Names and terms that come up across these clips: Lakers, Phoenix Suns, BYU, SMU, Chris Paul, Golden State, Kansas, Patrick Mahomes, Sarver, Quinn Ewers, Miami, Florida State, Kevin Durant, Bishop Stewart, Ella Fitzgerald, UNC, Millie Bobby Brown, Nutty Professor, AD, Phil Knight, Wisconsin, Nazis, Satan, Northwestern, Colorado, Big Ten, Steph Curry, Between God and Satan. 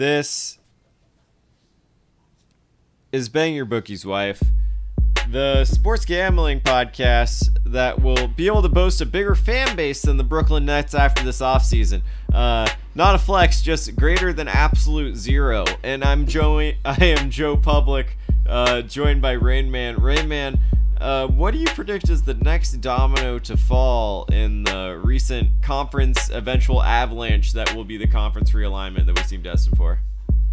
This is Bang Your Bookie's Wife, the sports gambling podcast that will be able to boast a bigger fan base than the Brooklyn Nets after this offseason. Not a flex, just greater than absolute zero. And I am Joe Public, joined by Rain Man. Rain Man, what do you predict is the next domino to fall in the recent conference eventual avalanche that will be the conference realignment that we seem destined for?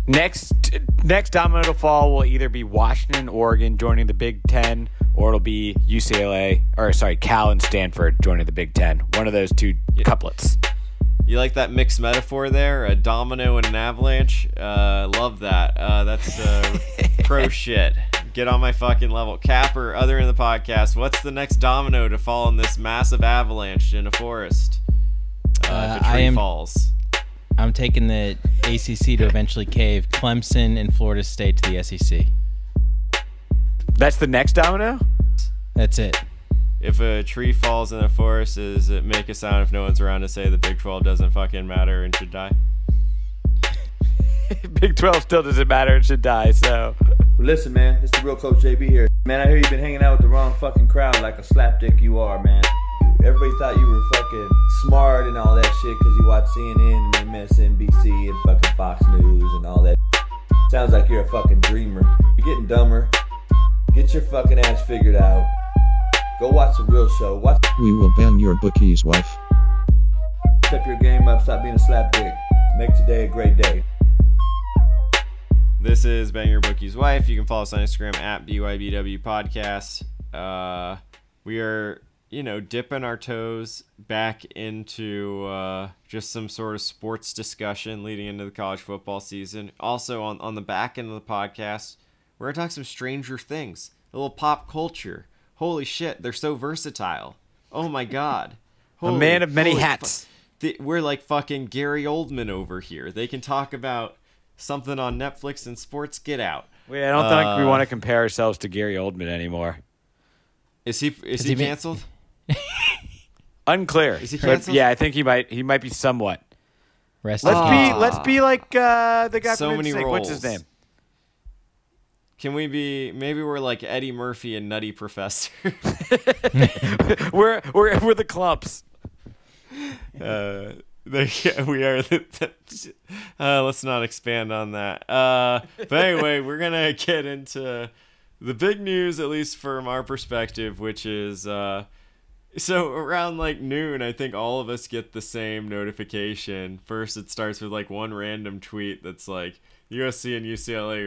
Next domino to fall will either be Washington and Oregon joining the Big Ten, or it'll be Cal and Stanford joining the Big Ten. One of those two couplets. You like that mixed metaphor there? A domino and an avalanche? Love that. That's pro shit. Get on my fucking level. Capper, other in the podcast, what's the next domino to fall in this massive avalanche in a forest? If a tree falls. I'm taking the ACC to eventually cave, Clemson and Florida State to the SEC. That's the next domino? That's it. If a tree falls in a forest, does it make a sound if no one's around to say the Big 12 doesn't fucking matter and should die? Big 12 still doesn't matter and should die, so... Well, listen, man, it's the real Coach JB here. Man, I hear you've been hanging out with the wrong fucking crowd like a slapdick you are, man. Everybody thought you were fucking smart and all that shit because you watch CNN and MSNBC and fucking Fox News and all that shit. Sounds like you're a fucking dreamer. You're getting dumber. Get your fucking ass figured out. Go watch the real show. We will ban your bookie's wife. Step your game up. Stop being a slap dick. Make today a great day. This is Bang Your Bookie's Wife. You can follow us on Instagram at BYBW Podcast. We are... dipping our toes back into just some sort of sports discussion leading into the college football season. Also, on the back end of the podcast, we're going to talk some Stranger Things, a little pop culture. Holy shit, they're so versatile. Oh, my God. A man of many hats. We're like fucking Gary Oldman over here. They can talk about something on Netflix and sports. Get out. Wait, I don't think we want to compare ourselves to Gary Oldman anymore. Is he canceled? Unclear. Is he canceled? Yeah, I think he might be somewhat. Let's be like the guy from Instinct. What's his name? Can we be? Maybe we're like Eddie Murphy and Nutty Professor. we're the clumps. We are. Let's not expand on that. But anyway, we're gonna get into the big news, at least from our perspective, which is. So around like noon, I think all of us get the same notification. First, it starts with like one random tweet that's like USC and UCLA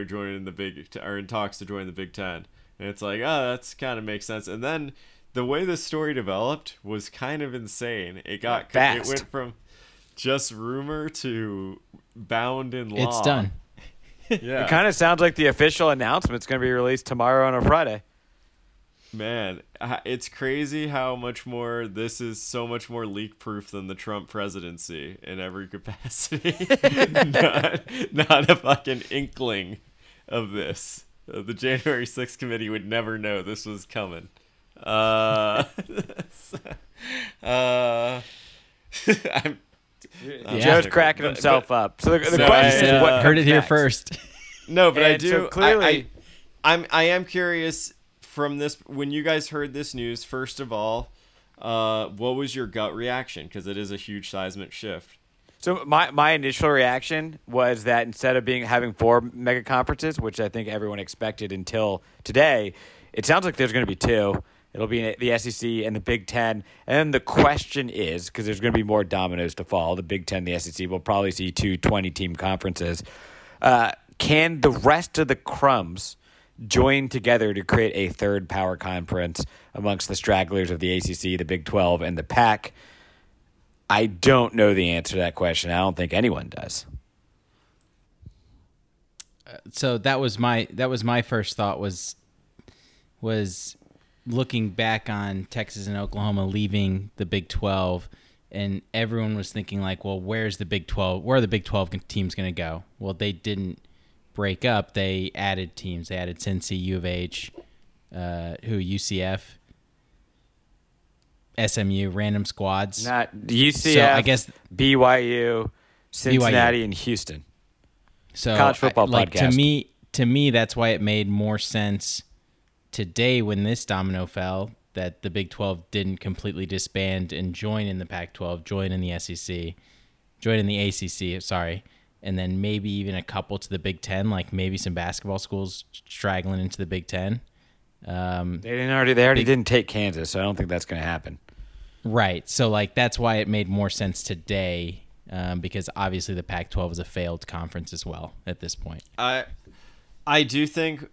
are in talks to join the Big Ten, and it's like, oh, that's kind of makes sense. And then the way this story developed was kind of insane. It got fast. It went from just rumor to bound in law. It's done. Yeah, it kind of sounds like the official announcement's going to be released tomorrow on a Friday. Man, it's crazy how much more this is so much more leak-proof than the Trump presidency in every capacity. not a fucking inkling of this. The January 6th committee would never know this was coming. Joe's cracking himself up. So the question is, what heard it here first? No, but I do. So clearly, I am curious. From this, when you guys heard this news, first of all, what was your gut reaction? Because it is a huge seismic shift. So my initial reaction was that instead of having four mega conferences, which I think everyone expected until today, it sounds like there's going to be two. It'll be the SEC and the Big Ten. And then the question is, because there's going to be more dominoes to fall, the Big Ten, the SEC, we'll probably see two 20-team conferences. Can the rest of the crumbs joined together to create a third power conference amongst the stragglers of the ACC, the Big 12, and the PAC? I don't know the answer to that question. I don't think anyone does. So that was my first thought was looking back on Texas and Oklahoma leaving the Big 12, and everyone was thinking like, well, where's the Big 12? Where are the Big 12 teams going to go? Well, they didn't break up. They added teams. They added Cincy, U of H, UCF, SMU, random squads. Not UCF, so I guess BYU, Cincinnati, and Houston. So college football podcast. To me, that's why it made more sense today when this domino fell that the Big 12 didn't completely disband and join in the Pac-12, join in the SEC, join in the ACC, sorry, and then maybe even a couple to the Big Ten, like maybe some basketball schools straggling into the Big Ten. They already didn't take Kansas, so I don't think that's going to happen. Right. So like that's why it made more sense today, because obviously the Pac-12 is a failed conference as well at this point. I do think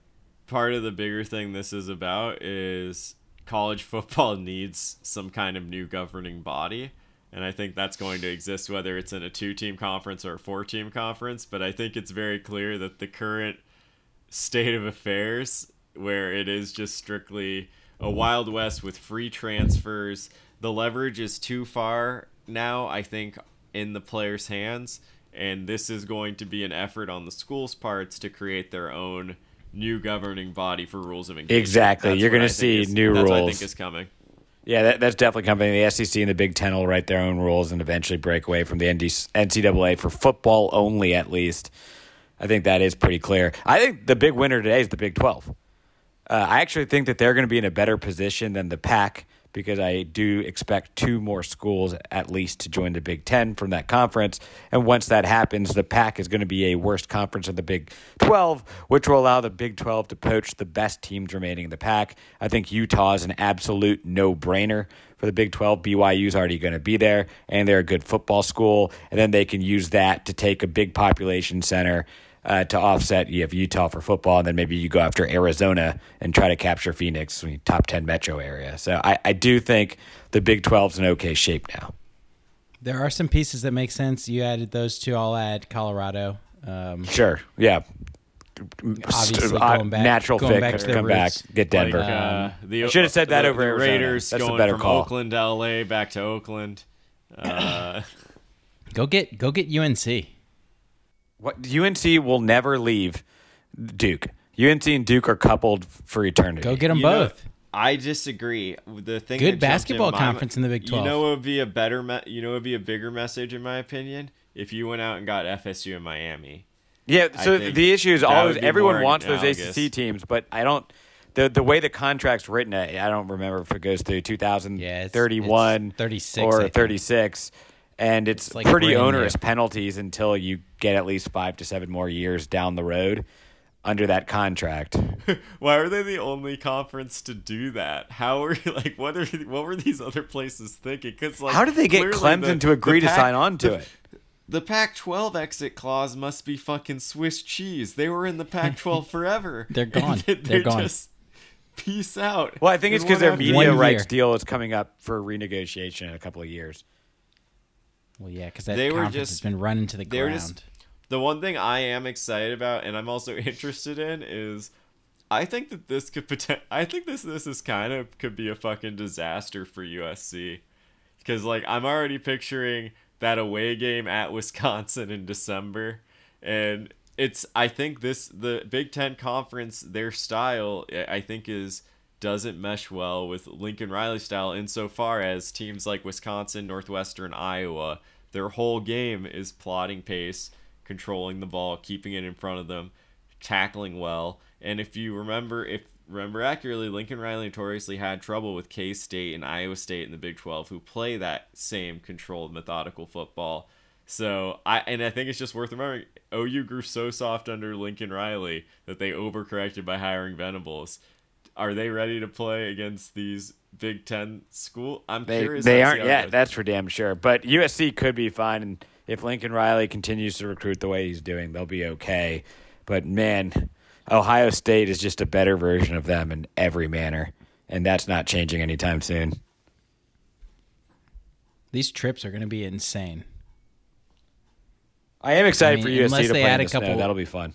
part of the bigger thing this is about is college football needs some kind of new governing body, and I think that's going to exist whether it's in a 2-team conference or a 4-team conference. But I think it's very clear that the current state of affairs, where it is just strictly a Wild West with free transfers, the leverage is too far now, I think, in the players' hands, and this is going to be an effort on the schools' parts to create their own new governing body for rules of engagement. Exactly. You're going to see new rules. That's what I think is coming. Yeah, that's definitely coming. The SEC and the Big Ten will write their own rules and eventually break away from the NCAA for football only, at least. I think that is pretty clear. I think the big winner today is the Big 12. I actually think that they're going to be in a better position than the PAC, because I do expect 2 more schools at least to join the Big Ten from that conference. And once that happens, the PAC is going to be a worse conference than the Big 12, which will allow the Big 12 to poach the best teams remaining in the PAC. I think Utah is an absolute no-brainer for the Big 12. BYU is already going to be there, and they're a good football school. And then they can use that to take a big population center to offset. You have Utah for football, and then maybe you go after Arizona and try to capture Phoenix, top 10 metro area. So I do think the Big 12's in okay shape now. There are some pieces that make sense. You added those 2. I'll add Colorado. Sure, yeah. Obviously, going back, natural going fix, back come roots. Back, get Denver. Like, I should have said that over at Raiders. That's going a better from call. Oakland to LA, back to Oakland. Go get UNC. What, UNC will never leave Duke. UNC and Duke are coupled for eternity. Go get them both. I disagree. The thing good basketball conference in the Big 12. You know, it would be a better. It would be a bigger message, in my opinion, if you went out and got FSU and Miami. Yeah. So the issue is always everyone wants those ACC teams, but I don't. The way the contract's written, I don't remember if it goes through 2031, 36, or 36. And it's like pretty onerous penalties until you get at least 5 to 7 more years down the road under that contract. Why are they the only conference to do that? How are what were these other places thinking? Because how did they get Clemson to agree to sign on to it? The Pac-12 exit clause must be fucking Swiss cheese. They were in the Pac-12 forever. They're gone. They're gone. Just, peace out. Well, I think it's because their media rights deal is coming up for renegotiation in a couple of years. Well, yeah, because that conference has been run into the ground. The one thing I am excited about, and I'm also interested in, is I think that this could be a fucking disaster for USC, because I'm already picturing that away game at Wisconsin in December, and I think the Big Ten conference, their style, I think doesn't mesh well with Lincoln Riley style, insofar as teams like Wisconsin, Northwestern, Iowa, their whole game is plotting pace, controlling the ball, keeping it in front of them, tackling well. And if you remember accurately, Lincoln Riley notoriously had trouble with K-State and Iowa State in the Big 12, who play that same controlled, methodical football. So I think it's just worth remembering, OU grew so soft under Lincoln Riley that they overcorrected by hiring Venables. Are they ready to play against these Big Ten school? I'm curious. They aren't yet. That's for damn sure. But USC could be fine, and if Lincoln Riley continues to recruit the way he's doing, they'll be okay. But man, Ohio State is just a better version of them in every manner, and that's not changing anytime soon. These trips are going to be insane. I am excited for USC to play in the snow. That'll be fun.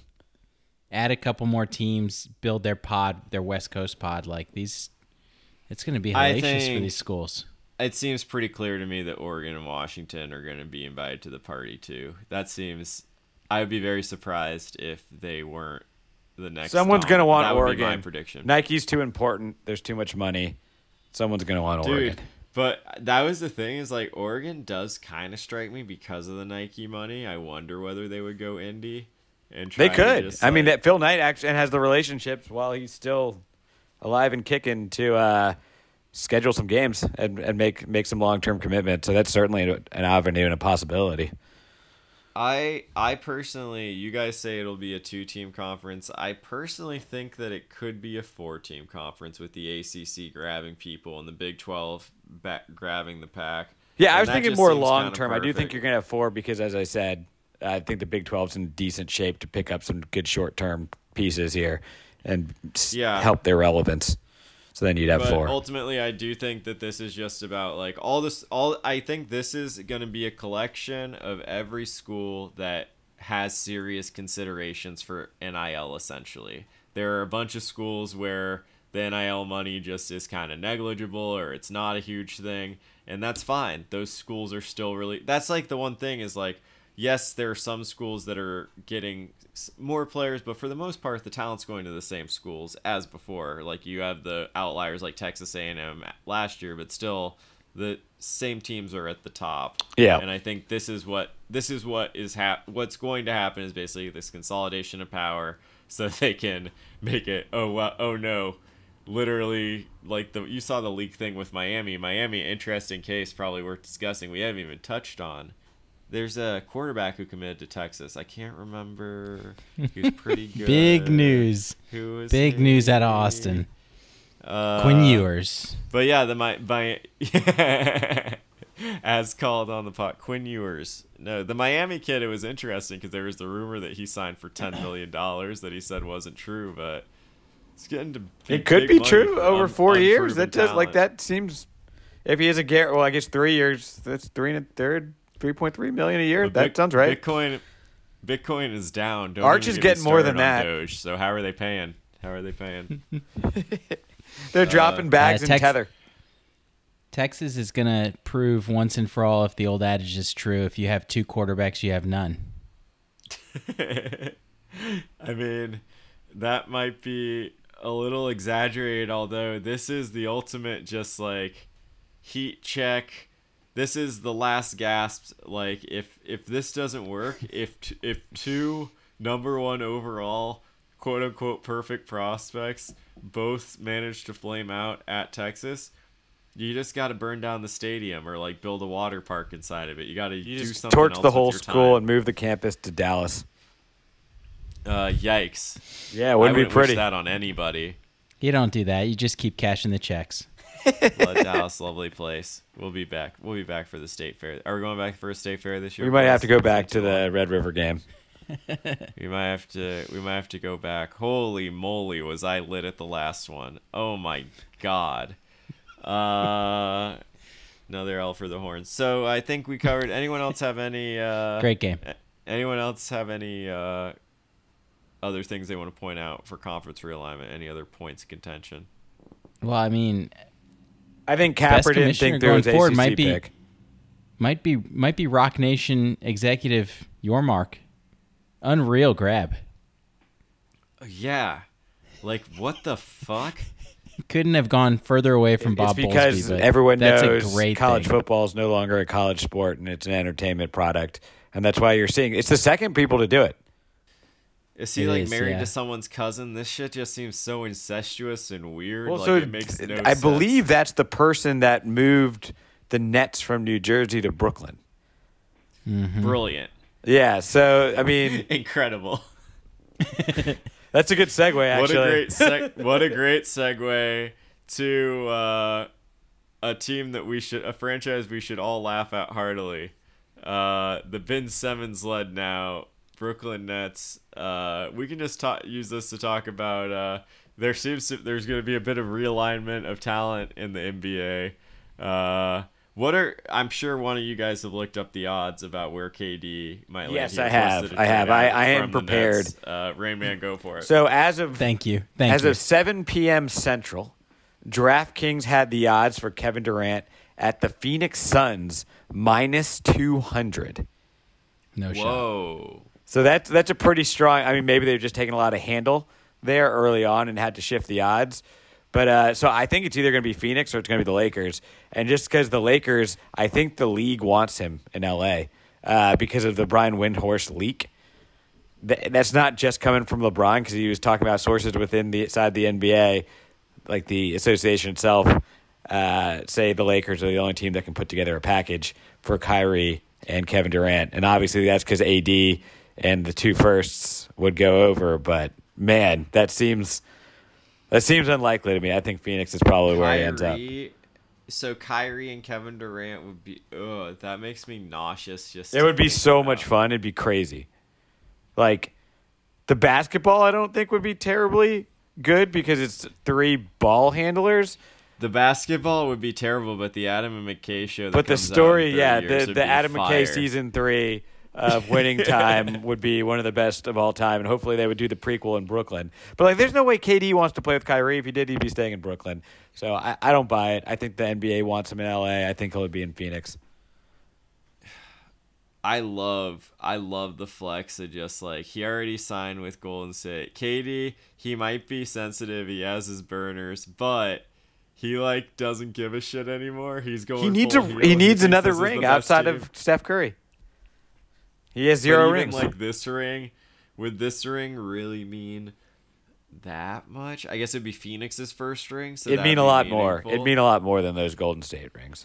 Add a couple more teams, build their pod, their West Coast pod. It's going to be hellacious for these schools. It seems pretty clear to me that Oregon and Washington are going to be invited to the party too. I would be very surprised if they weren't the next. Someone's going to want Oregon. That would be my prediction. Nike's too important. There's too much money. Someone's going to want Oregon. But that was the thing is Oregon does kind of strike me because of the Nike money. I wonder whether they would go Indy. And they could. Just, I mean, that Phil Knight actually has the relationships while he's still alive and kicking to schedule some games and make some long-term commitments. So that's certainly an avenue and a possibility. I personally, you guys say it'll be a 2-team conference. I personally think that it could be a 4-team conference with the ACC grabbing people and the Big 12 grabbing the PAC. Yeah, and I was thinking more long-term. I do think you're going to have 4 because, as I said, I think the Big 12's in decent shape to pick up some good short-term pieces here and help their relevance. So then you'd have 4. Ultimately, I do think that this is just about like I think this is going to be a collection of every school that has serious considerations for NIL. Essentially, there are a bunch of schools where the NIL money just is kind of negligible or it's not a huge thing, and that's fine. Those schools are still really. That's like the one thing is like, yes, there are some schools that are getting more players, but for the most part, the talent's going to the same schools as before. Like you have the outliers like Texas A&M last year, but still the same teams are at the top. Yeah, and I think what's going to happen is basically this consolidation of power, so they can make it. Oh wow! Oh no! Literally, like you saw the leak thing with Miami. Miami, interesting case, probably worth discussing. We haven't even touched on. There's a quarterback who committed to Texas. I can't remember. He was pretty good. Big news. Who was big news out of Austin? Quinn Ewers. But yeah, as called on the pot, Quinn Ewers. No, the Miami kid. It was interesting because there was the rumor that he signed for $10 million that he said wasn't true, but it's getting to. It could be true over 4 years. That does like that seems. If he is a Garrett, well, I guess 3 years. That's 3 1/3. $3.3 million a year. That sounds right. Bitcoin is down. Arch is getting more than that. Doge, so how are they paying? They're dropping bags and tether. Texas is gonna prove once and for all if the old adage is true. If you have 2 quarterbacks, you have none. I mean, that might be a little exaggerated. Although this is the ultimate, just like heat check. This is the last gasp. Like if this doesn't work, if 2 #1 overall quote unquote perfect prospects both manage to flame out at Texas, you just got to burn down the stadium or like build a water park inside of it. You got to do something. Torch else the whole school time. And move the campus to Dallas. Yikes! Yeah, wouldn't be pretty. Wish that on anybody. You don't do that. You just keep cashing the checks. Dallas, lovely place. We'll be back for the state fair. Are we going back for a state fair this year? We might have to go back to the Red River game. We might have to go back. Holy moly, was I lit at the last one. Oh my god. Another L for the horns. So I think we covered. Anyone else have any great game? Anyone else have any other things they want to point out for conference realignment? Any other points of contention? Well, I mean, I think Capper didn't think there was an ACC pick. Might be Rock Nation executive Yormark. Unreal grab. Yeah. Like, what the fuck? Couldn't have gone further away from Bob Bowlesby. It's because everyone knows college football is no longer a college sport, and it's an entertainment product. And that's why you're seeing it's the second people to do it. Is he married to someone's cousin? This shit just seems so incestuous and weird. Well, it makes no sense. I believe that's the person that moved the Nets from New Jersey to Brooklyn. Mm-hmm. Brilliant. Yeah, so, I mean... Incredible. That's a good segue, actually. What a great segue to a team that a franchise we should all laugh at heartily. The Ben Simmons-led now... Brooklyn Nets. We can just use this to talk about there's going to be a bit of realignment of talent in the NBA. I'm sure one of you guys have looked up the odds about where KD might land. Yes, I have. I am prepared. Rain Man, go for it. So as of 7 p.m. Central, DraftKings had the odds for Kevin Durant at the Phoenix Suns -200. No shot. Whoa. So that's a pretty strong. I mean, maybe they were just taking a lot of handle there early on and had to shift the odds. But so I think it's either going to be Phoenix or it's going to be the Lakers. And just because the Lakers, I think the league wants him in L.A. Because of the Brian Windhorst leak. that's not just coming from LeBron, because he was talking about sources within the inside the NBA, like the association itself, say the Lakers are the only team that can put together a package for Kyrie and Kevin Durant. And obviously that's because AD and the two firsts would go over. But, man, that seems unlikely to me. I think Phoenix is probably where he ends up. So Kyrie and Kevin Durant would be – ugh, that makes me nauseous. Just it would be so much fun. It'd be crazy. Like, the basketball I don't think would be terribly good because it's three ball handlers. The basketball would be terrible, but the Adam and McKay show that comes out in 30 years would be fire. But the story, the Adam McKay season 3 of Winning Time would be one of the best of all time, and hopefully they would do the prequel in Brooklyn. But, like, there's no way KD wants to play with Kyrie. If he did, he'd be staying in Brooklyn. So I don't buy it. I think the NBA wants him in L.A. I think he'll be in Phoenix. I love the flex of just like he already signed with Golden State. KD, he might be sensitive. He has his burners, but he like doesn't give a shit anymore. He's going. He needs another ring outside of Steph Curry. He has 0 rings. Like this ring, would this ring really mean that much? I guess it'd be Phoenix's first ring. So it'd mean a lot more. It'd mean a lot more than those Golden State rings.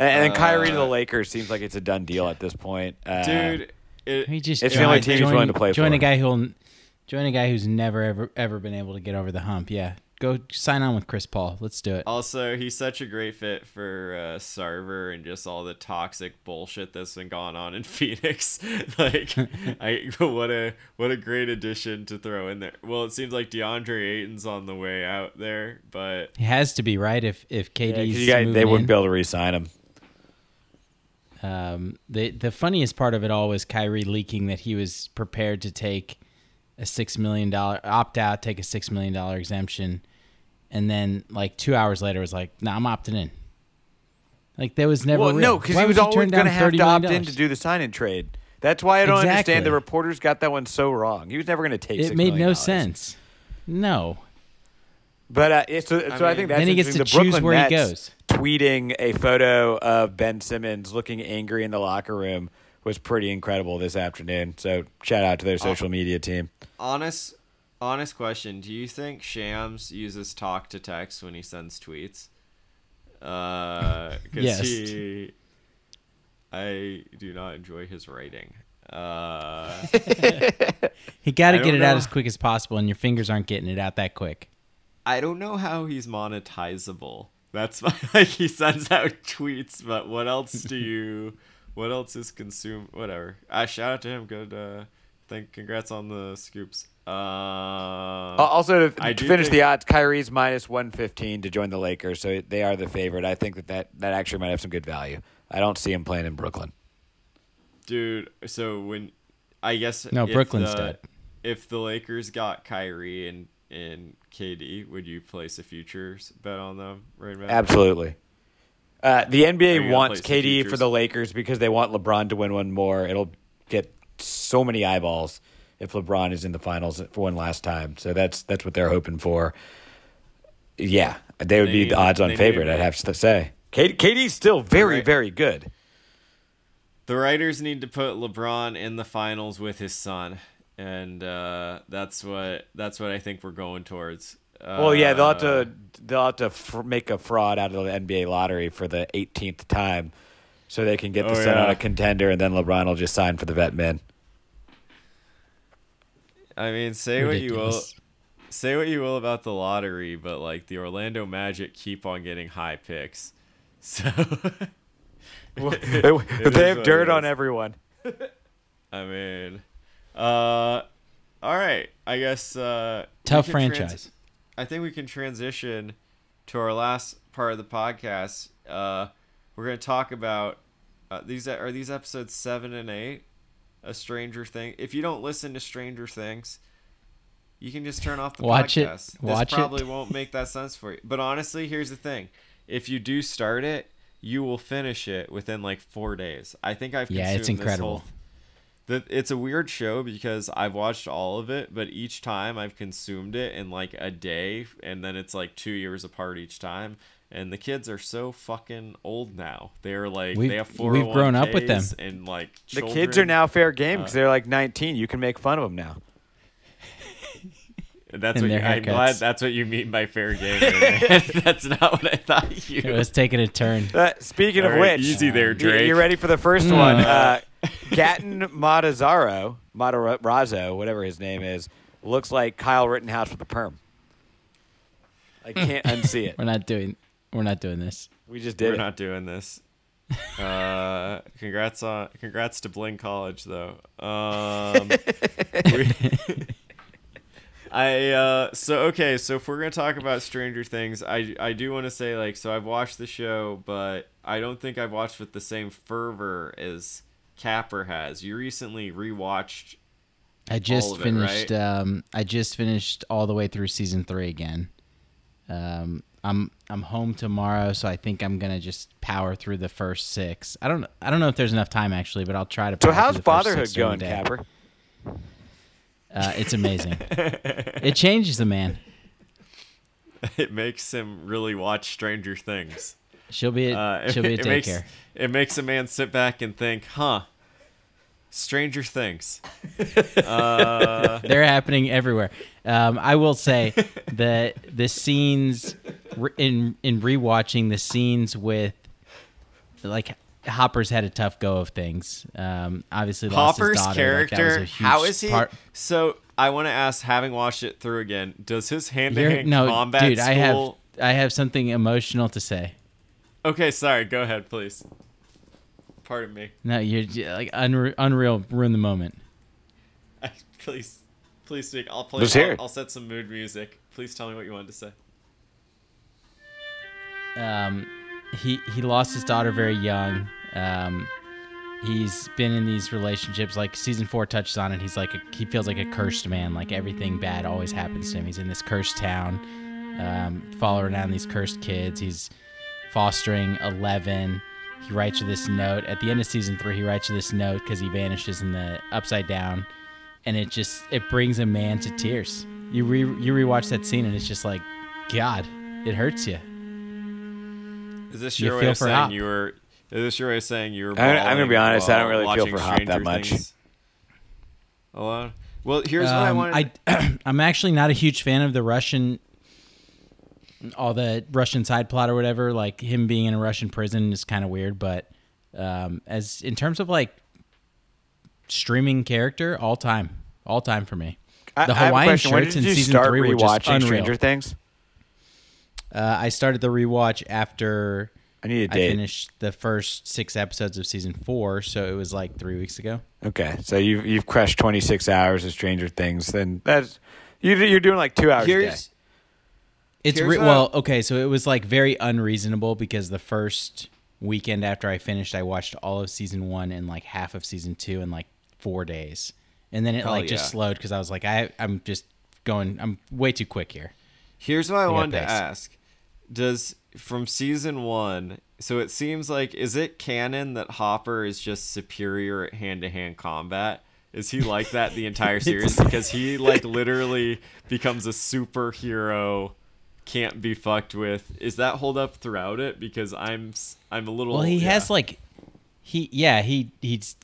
And then Kyrie to the Lakers seems like it's a done deal at this point. Dude, it's the only team he's willing to play for. Join a guy who's never ever been able to get over the hump. Yeah, go sign on with Chris Paul. Let's do it. Also, he's such a great fit for Sarver and just all the toxic bullshit that's been going on in Phoenix. Like, what a great addition to throw in there. Well, it seems like DeAndre Ayton's on the way out there, but he has to be right if KD's they wouldn't be able to re-sign him. The funniest part of it all was Kyrie leaking that he was prepared to take a $6 million opt out, take a $6 million exemption. And then like 2 hours later was like, nah, I'm opting in. Like that was never real. No, because he was always going to have to opt in to do the sign in trade. That's why I don't understand. The reporters got that one so wrong. He was never going to take $6 million. It made no sense. No. But I think that's then he gets to choose where he goes. Tweeting a photo of Ben Simmons looking angry in the locker room was pretty incredible this afternoon. So shout out to their social media team. Honest question: do you think Shams uses talk to text when he sends tweets? Yes. I do not enjoy his writing. He got to get it out as quick as possible, and your fingers aren't getting it out that quick. I don't know how he's monetizable. That's why he sends out tweets, but what else do you? What else is consumed? Whatever. Shout out to him. Good. Congrats on the scoops. Also, to finish the odds, Kyrie's minus 115 to join the Lakers, so they are the favorite. I think that actually might have some good value. I don't see him playing in Brooklyn. Dude, so when I guess Brooklyn's dead. If the Lakers got Kyrie and KD, would you place a futures bet on them? Right, Matt? Absolutely. The NBA wants KD for the Lakers because they want LeBron to win one more. It'll get so many eyeballs if LeBron is in the finals for one last time. So that's what they're hoping for. Yeah, they would be the odds-on favorite, I'd have to say. KD's still very, very good. The writers need to put LeBron in the finals with his son, and that's what I think we're going towards. Well, yeah, they'll have to make a fraud out of the NBA lottery for the 18th time, so they can get the son on a contender, and then LeBron will just sign for the vet men. I mean, say what you will about the lottery, but like the Orlando Magic keep on getting high picks, so they have dirt on everyone. I mean, all right, I guess tough franchise. I think we can transition to our last part of the podcast. We're going to talk about these episodes 7 and 8, A Stranger Thing. If you don't listen to Stranger Things, you can just turn off the podcast. This probably won't make that sense for you. But honestly, here's the thing: if you do start it, you will finish it within like 4 days. I think I've consumed it's incredible. It's a weird show because I've watched all of it, but each time I've consumed it in like a day, and then it's like 2 years apart each time. And the kids are so fucking old now. They're like, they have 401ks. We've grown up with them. And like children. The kids are now fair game because they're like 19. You can make fun of them now. I'm glad that's what you mean by fair game. That's not what I thought you. It was taking a turn. Speaking All of right, which, easy there, Drake. You ready for the first one? Gatton Matarazzo, whatever his name is, looks like Kyle Rittenhouse with a perm. I can't unsee it. We're not doing this. We just did. We're not doing this. Congrats to Bling College though. So if we're gonna talk about Stranger Things, I do want to say, like, so I've watched the show, but I don't think I've watched with the same fervor as Capper has. You recently rewatched. I just finished all the way through season 3 again. I'm home tomorrow, so I think I'm gonna just power through the first 6. I don't know if there's enough time actually, but I'll try to. So how's fatherhood going, Capper? It's amazing. It changes the man. It makes him really watch Stranger Things. She'll be at daycare. It makes a man sit back and think, huh? Stranger Things. They're happening everywhere. I will say that the scenes in rewatching the scenes with like. Hopper's had a tough go of things. Obviously, lost Hopper's his daughter. Character. Like how is he? So I want to ask, having watched it through again, does his hand-to-hand combat? Dude, school... I have something emotional to say. Okay, sorry. Go ahead, please. Pardon me. No, you're like unreal. Ruin the moment. Please speak. I'll play. I'll set some mood music. Please tell me what you wanted to say. He lost his daughter very young. He's been in these relationships, like season 4 touches on it. He's like, he feels like a cursed man. Like everything bad always happens to him. He's in this cursed town, following around these cursed kids. He's fostering 11. He writes her this note at the end of season 3. He writes her this note because he vanishes in the upside down, and it brings a man to tears. You rewatch that scene, and it's just like, God, it hurts you. Is this your way of saying you were? I'm gonna be honest. I don't really feel for Hop that much. Well, here's what I wanted. I'm actually not a huge fan of the Russian side plot or whatever. Like him being in a Russian prison is kind of weird. But as in terms of like streaming character, all time for me. The Hawaiian shirts in season 3 were just unreal. Stranger Things. I started the rewatch after I finished the first 6 episodes of season 4, so it was like 3 weeks ago. Okay, so you've crushed 26 hours of Stranger Things. Then that's you're doing like 2 hours a day. So it was like very unreasonable because the first weekend after I finished, I watched all of season 1 and like half of season 2 in like 4 days, and then it just slowed because I was like, I'm way too quick here. Here's what I wanted to ask. From season 1, so it seems like, is it canon that Hopper is just superior at hand-to-hand combat? Is he like that the entire series? Because he like literally becomes a superhero, can't be fucked with. Is that hold up throughout it? Because I'm a little... Well, he has like... He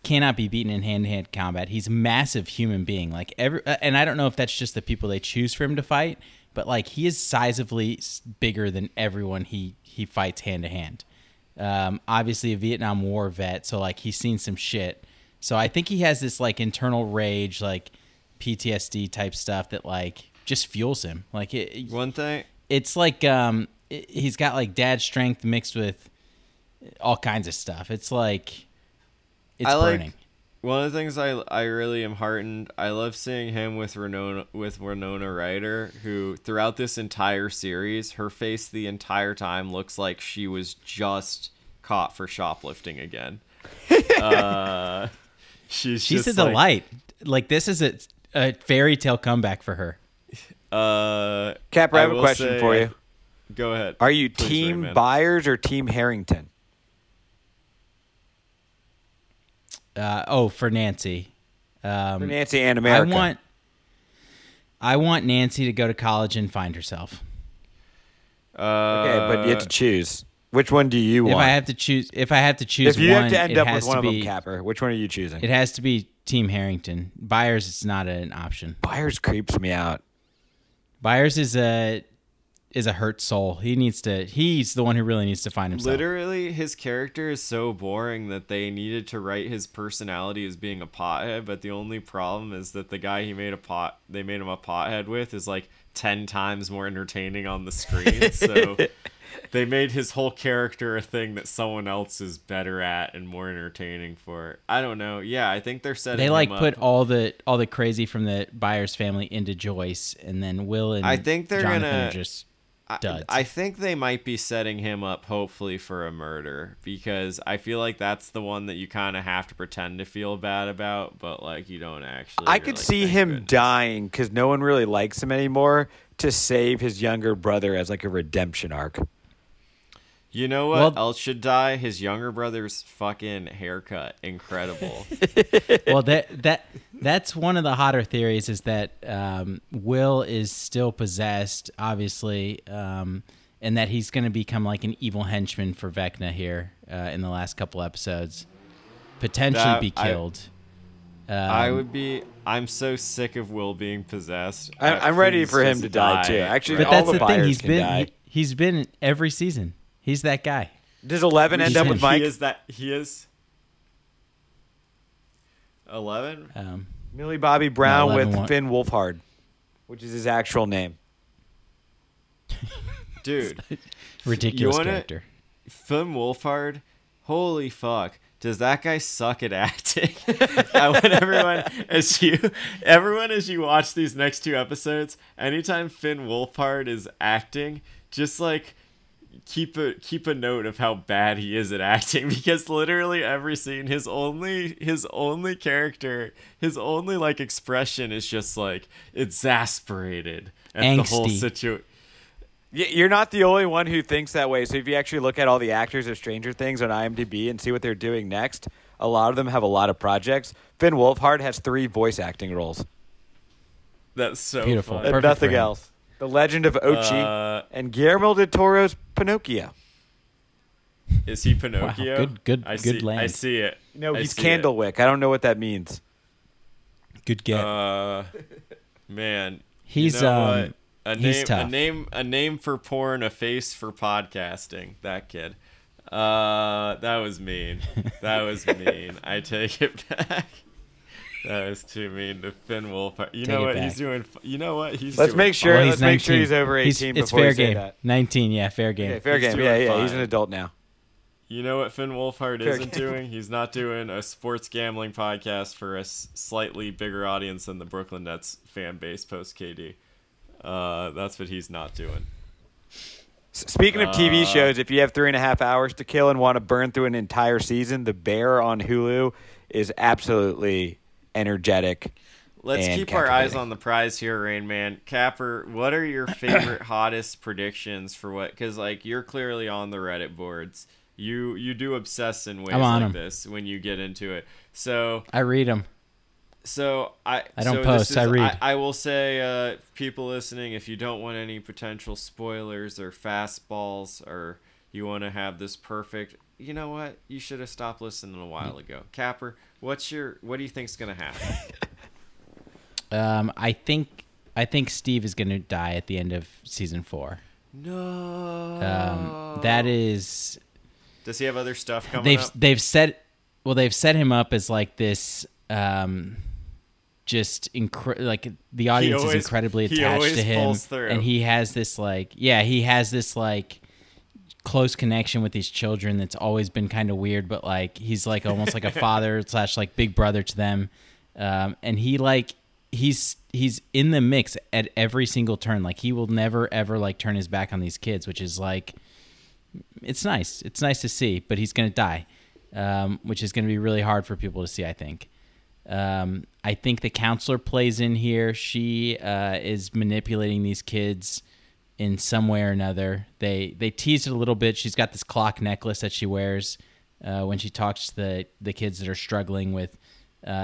cannot be beaten in hand-to-hand combat. He's a massive human being. Like and I don't know if that's just the people they choose for him to fight, but like he is sizably bigger than everyone he fights hand to hand. Obviously a Vietnam War vet, so like he's seen some shit. So I think he has this like internal rage, like PTSD type stuff that like just fuels him. Like it, one thing, it's like he's got like dad strength mixed with all kinds of stuff. It's like burning. One of the things I really am heartened, I love seeing him with Winona Ryder, who throughout this entire series, her face the entire time looks like she was just caught for shoplifting again. She's just a delight. Like this is a fairy tale comeback for her. Capper, I have a question for you. Go ahead. Are you team Byers or team Harrington? For Nancy. For Nancy and America. I want Nancy to go to college and find herself. Okay, but you have to choose. Which one do you want? If I have to choose, if you have to end up with one of them, Capper, which one are you choosing? It has to be Team Harrington. Byers, it's not an option. Byers creeps me out. Byers is a hurt soul. He's the one who really needs to find himself. Literally, his character is so boring that they needed to write his personality as being a pothead. But the only problem is that the guy they made him a pothead with is like 10 times more entertaining on the screen. So. They made his whole character a thing that someone else is better at and more entertaining for. I don't know. Yeah, I think they're setting. They like him put up. all the crazy from the Byers family into Joyce, and then Will and I think they're Jonathan gonna are just duds. I think they might be setting him up, hopefully, for a murder, because I feel like that's the one that you kind of have to pretend to feel bad about, but like you don't actually. I could see him dying because no one really likes him anymore to save his younger brother as like a redemption arc. You know what else should die? His younger brother's fucking haircut. Incredible. Well, that's one of the hotter theories is that Will is still possessed, obviously, and that he's going to become like an evil henchman for Vecna here in the last couple episodes. Potentially be killed. I'm so sick of Will being possessed. I'm ready for him to die, too. Actually, but that's the thing. He's been in every season. He's that guy. Does 11 end up with Mike? He is 11? Millie Bobby Brown with Finn Wolfhard, which is his actual name. Dude. Ridiculous character. Finn Wolfhard? Holy fuck. Does that guy suck at acting? I want everyone as you watch these next two episodes, anytime Finn Wolfhard is acting, just like... Keep a note of how bad he is at acting, because literally every scene, his only character, his only like expression is just like exasperated at angsty. The whole situation. You're not the only one who thinks that way. So if you actually look at all the actors of Stranger Things on IMDb and see what they're doing next, a lot of them have a lot of projects. Finn Wolfhard has 3 voice acting roles. That's so beautiful. Fun. And nothing else. The Legend of Ochi and Guillermo del Toro's Pinocchio. Is he Pinocchio? Wow, good land. I see it. No, he's Candlewick. I don't know what that means. Good get. Man, he's tough. A name for porn, a face for podcasting. That kid. That was mean. That was mean. I take it back. That was too mean to Finn Wolfhard. You know what he's doing? You know what he's doing? Let's make sure he's over 18 before you say that. 19, yeah, fair game. Okay, fair game. Yeah, he's an adult now. You know what Finn Wolfhard isn't doing? He's not doing a sports gambling podcast for a slightly bigger audience than the Brooklyn Nets fan base post KD. That's what he's not doing. Speaking of TV shows, if you have 3.5 hours to kill and want to burn through an entire season, The Bear on Hulu is absolutely energetic. Let's keep our eyes on the prize here, Rain Man. Capper, what are your favorite hottest predictions for what? Because like you're clearly on the Reddit boards. You do obsess in ways like this when you get into it. So I read them. So I don't post. I read. I will say, people listening, if you don't want any potential spoilers or fastballs, or you want to have this perfect. You know what? You should have stopped listening a while ago. Capper, what do you think's gonna happen? I think Steve is gonna die at the end of season 4. No. That is. Does he have other stuff coming up? They've set him up as like this. The audience is incredibly attached to him, and he has this close connection with these children that's always been kind of weird, but like he's like almost like a father / like big brother to them, and he like he's in the mix at every single turn. Like he will never ever like turn his back on these kids, which is like it's nice to see, but he's gonna die, which is gonna be really hard for people to see. I think the counselor plays in here. She is manipulating these kids in some way or another. They tease it a little bit. She's got this clock necklace that she wears when she talks to the kids that are struggling with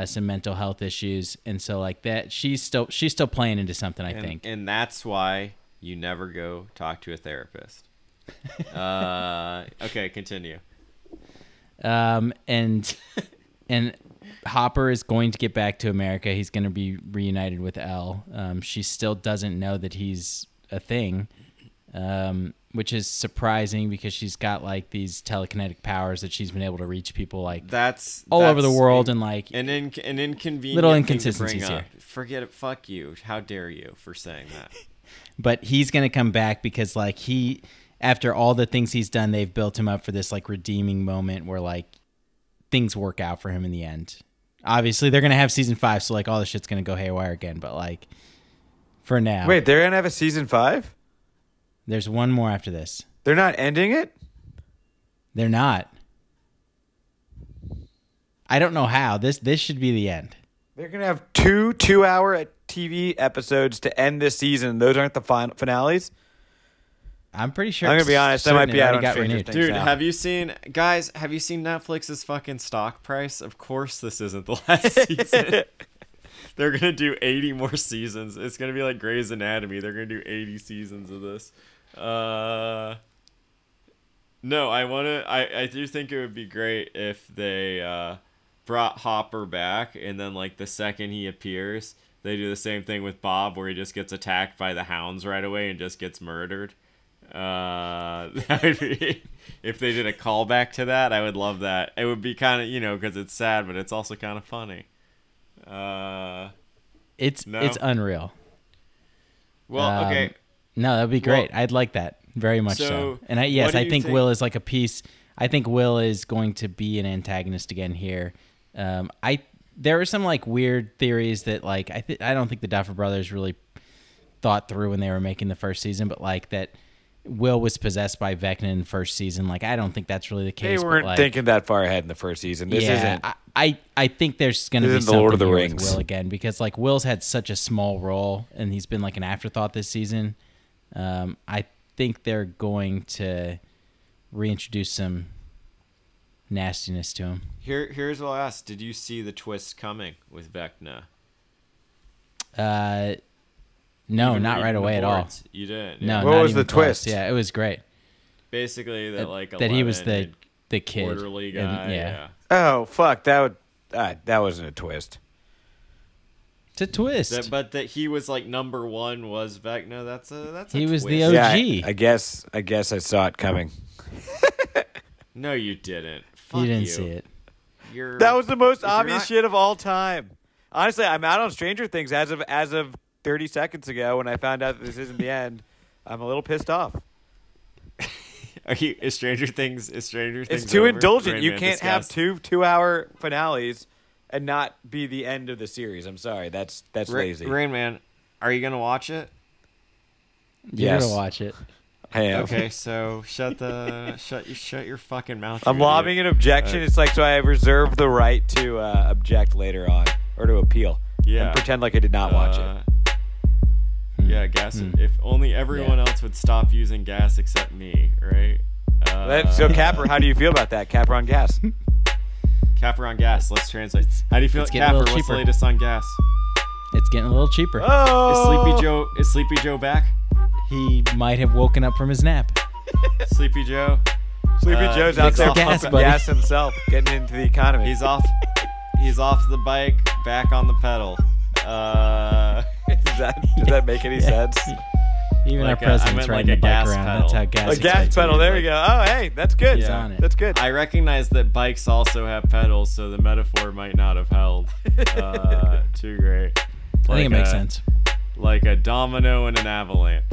some mental health issues, and so like that, she's still playing into something, I think. And that's why you never go talk to a therapist. Okay, continue. And Hopper is going to get back to America. He's going to be reunited with Elle. She still doesn't know that he's a thing, which is surprising because she's got like these telekinetic powers that she's been able to reach people like that's over the world and like an inconvenient little inconsistencies here. Forget it. Fuck you. How dare you for saying that? But he's going to come back because like he, after all the things he's done, they've built him up for this like redeeming moment where like things work out for him in the end. Obviously they're going to have season 5. So like all this shit's going to go haywire again, but like for now, wait, they're going to have a season 5. There's one more after this. They're not ending it? They're not. I don't know how. This should be the end. They're going to have two-hour TV episodes to end this season. Those aren't the finales? I'm pretty sure. I'm going to be honest. That might be out on Stranger Things. Dude, have you seen Netflix's fucking stock price? Of course this isn't the last season. They're going to do 80 more seasons. It's going to be like Grey's Anatomy. They're going to do 80 seasons of this. No, I do think it would be great if they brought Hopper back, and then like the second he appears, they do the same thing with Bob where he just gets attacked by the hounds right away and just gets murdered. If they did a callback to that, I would love that. It would be kind of, because it's sad, but it's also kind of funny. It's unreal. Well, okay. No, that'd be great. I'd like that very much. So. And I think Will is like a piece. I think Will is going to be an antagonist again here. There are some like weird theories that like, I don't think the Duffer Brothers really thought through when they were making the first season, but like that Will was possessed by Vecna in the first season. Like, I don't think that's really the case. They weren't thinking that far ahead in the first season. This isn't. I think there's going to be something Lord of the Rings with Will again, because like Will's had such a small role and he's been like an afterthought this season. I think they're going to reintroduce some nastiness to him. Here's what I'll ask: did you see the twist coming with Vecna? No, not right away at all. You didn't. Yeah. No. What was the twist? Yeah, it was great. Basically, that he was the kid, orderly guy. Yeah. Oh fuck! That wasn't a twist. It's a twist. But that he was like number one was Vecna. He was the OG. Yeah, I guess I saw it coming. No, you didn't. Fuck you. Didn't see it. That was the most obvious shit of all time. Honestly, I'm out on Stranger Things as of 30 seconds ago when I found out that this isn't the end. I'm a little pissed off. Is Stranger Things? It's too indulgent. Rain Man can't have two-hour finales and not be the end of the series. I'm sorry, that's lazy. Rain Man, are you gonna watch it? Yes. You're gonna watch it. I am. Okay, so shut your fucking mouth. I'm lobbying an objection. It's like, so I reserve the right to object later on or to appeal. Yeah. And pretend like I did not watch it. Yeah, gas. If only everyone else would stop using gas except me, right? So Capper, how do you feel about that? Capper on gas. Capper on gas. Let's translate. How do you feel, Capper? What's the latest on gas? It's getting a little cheaper. Oh! Is Sleepy Joe back? He might have woken up from his nap. Sleepy Joe. Sleepy Joe's out there pumping gas himself, getting into the economy. He's off the bike, back on the pedal. Does that make any sense? Even like our president's riding a bike around. Pedal. That's how gas. A gas pedal. There we go. Oh, hey, that's good. Yeah. It's on it. That's good. I recognize that bikes also have pedals, so the metaphor might not have held. Too great. I think it makes sense. Like a domino and an avalanche.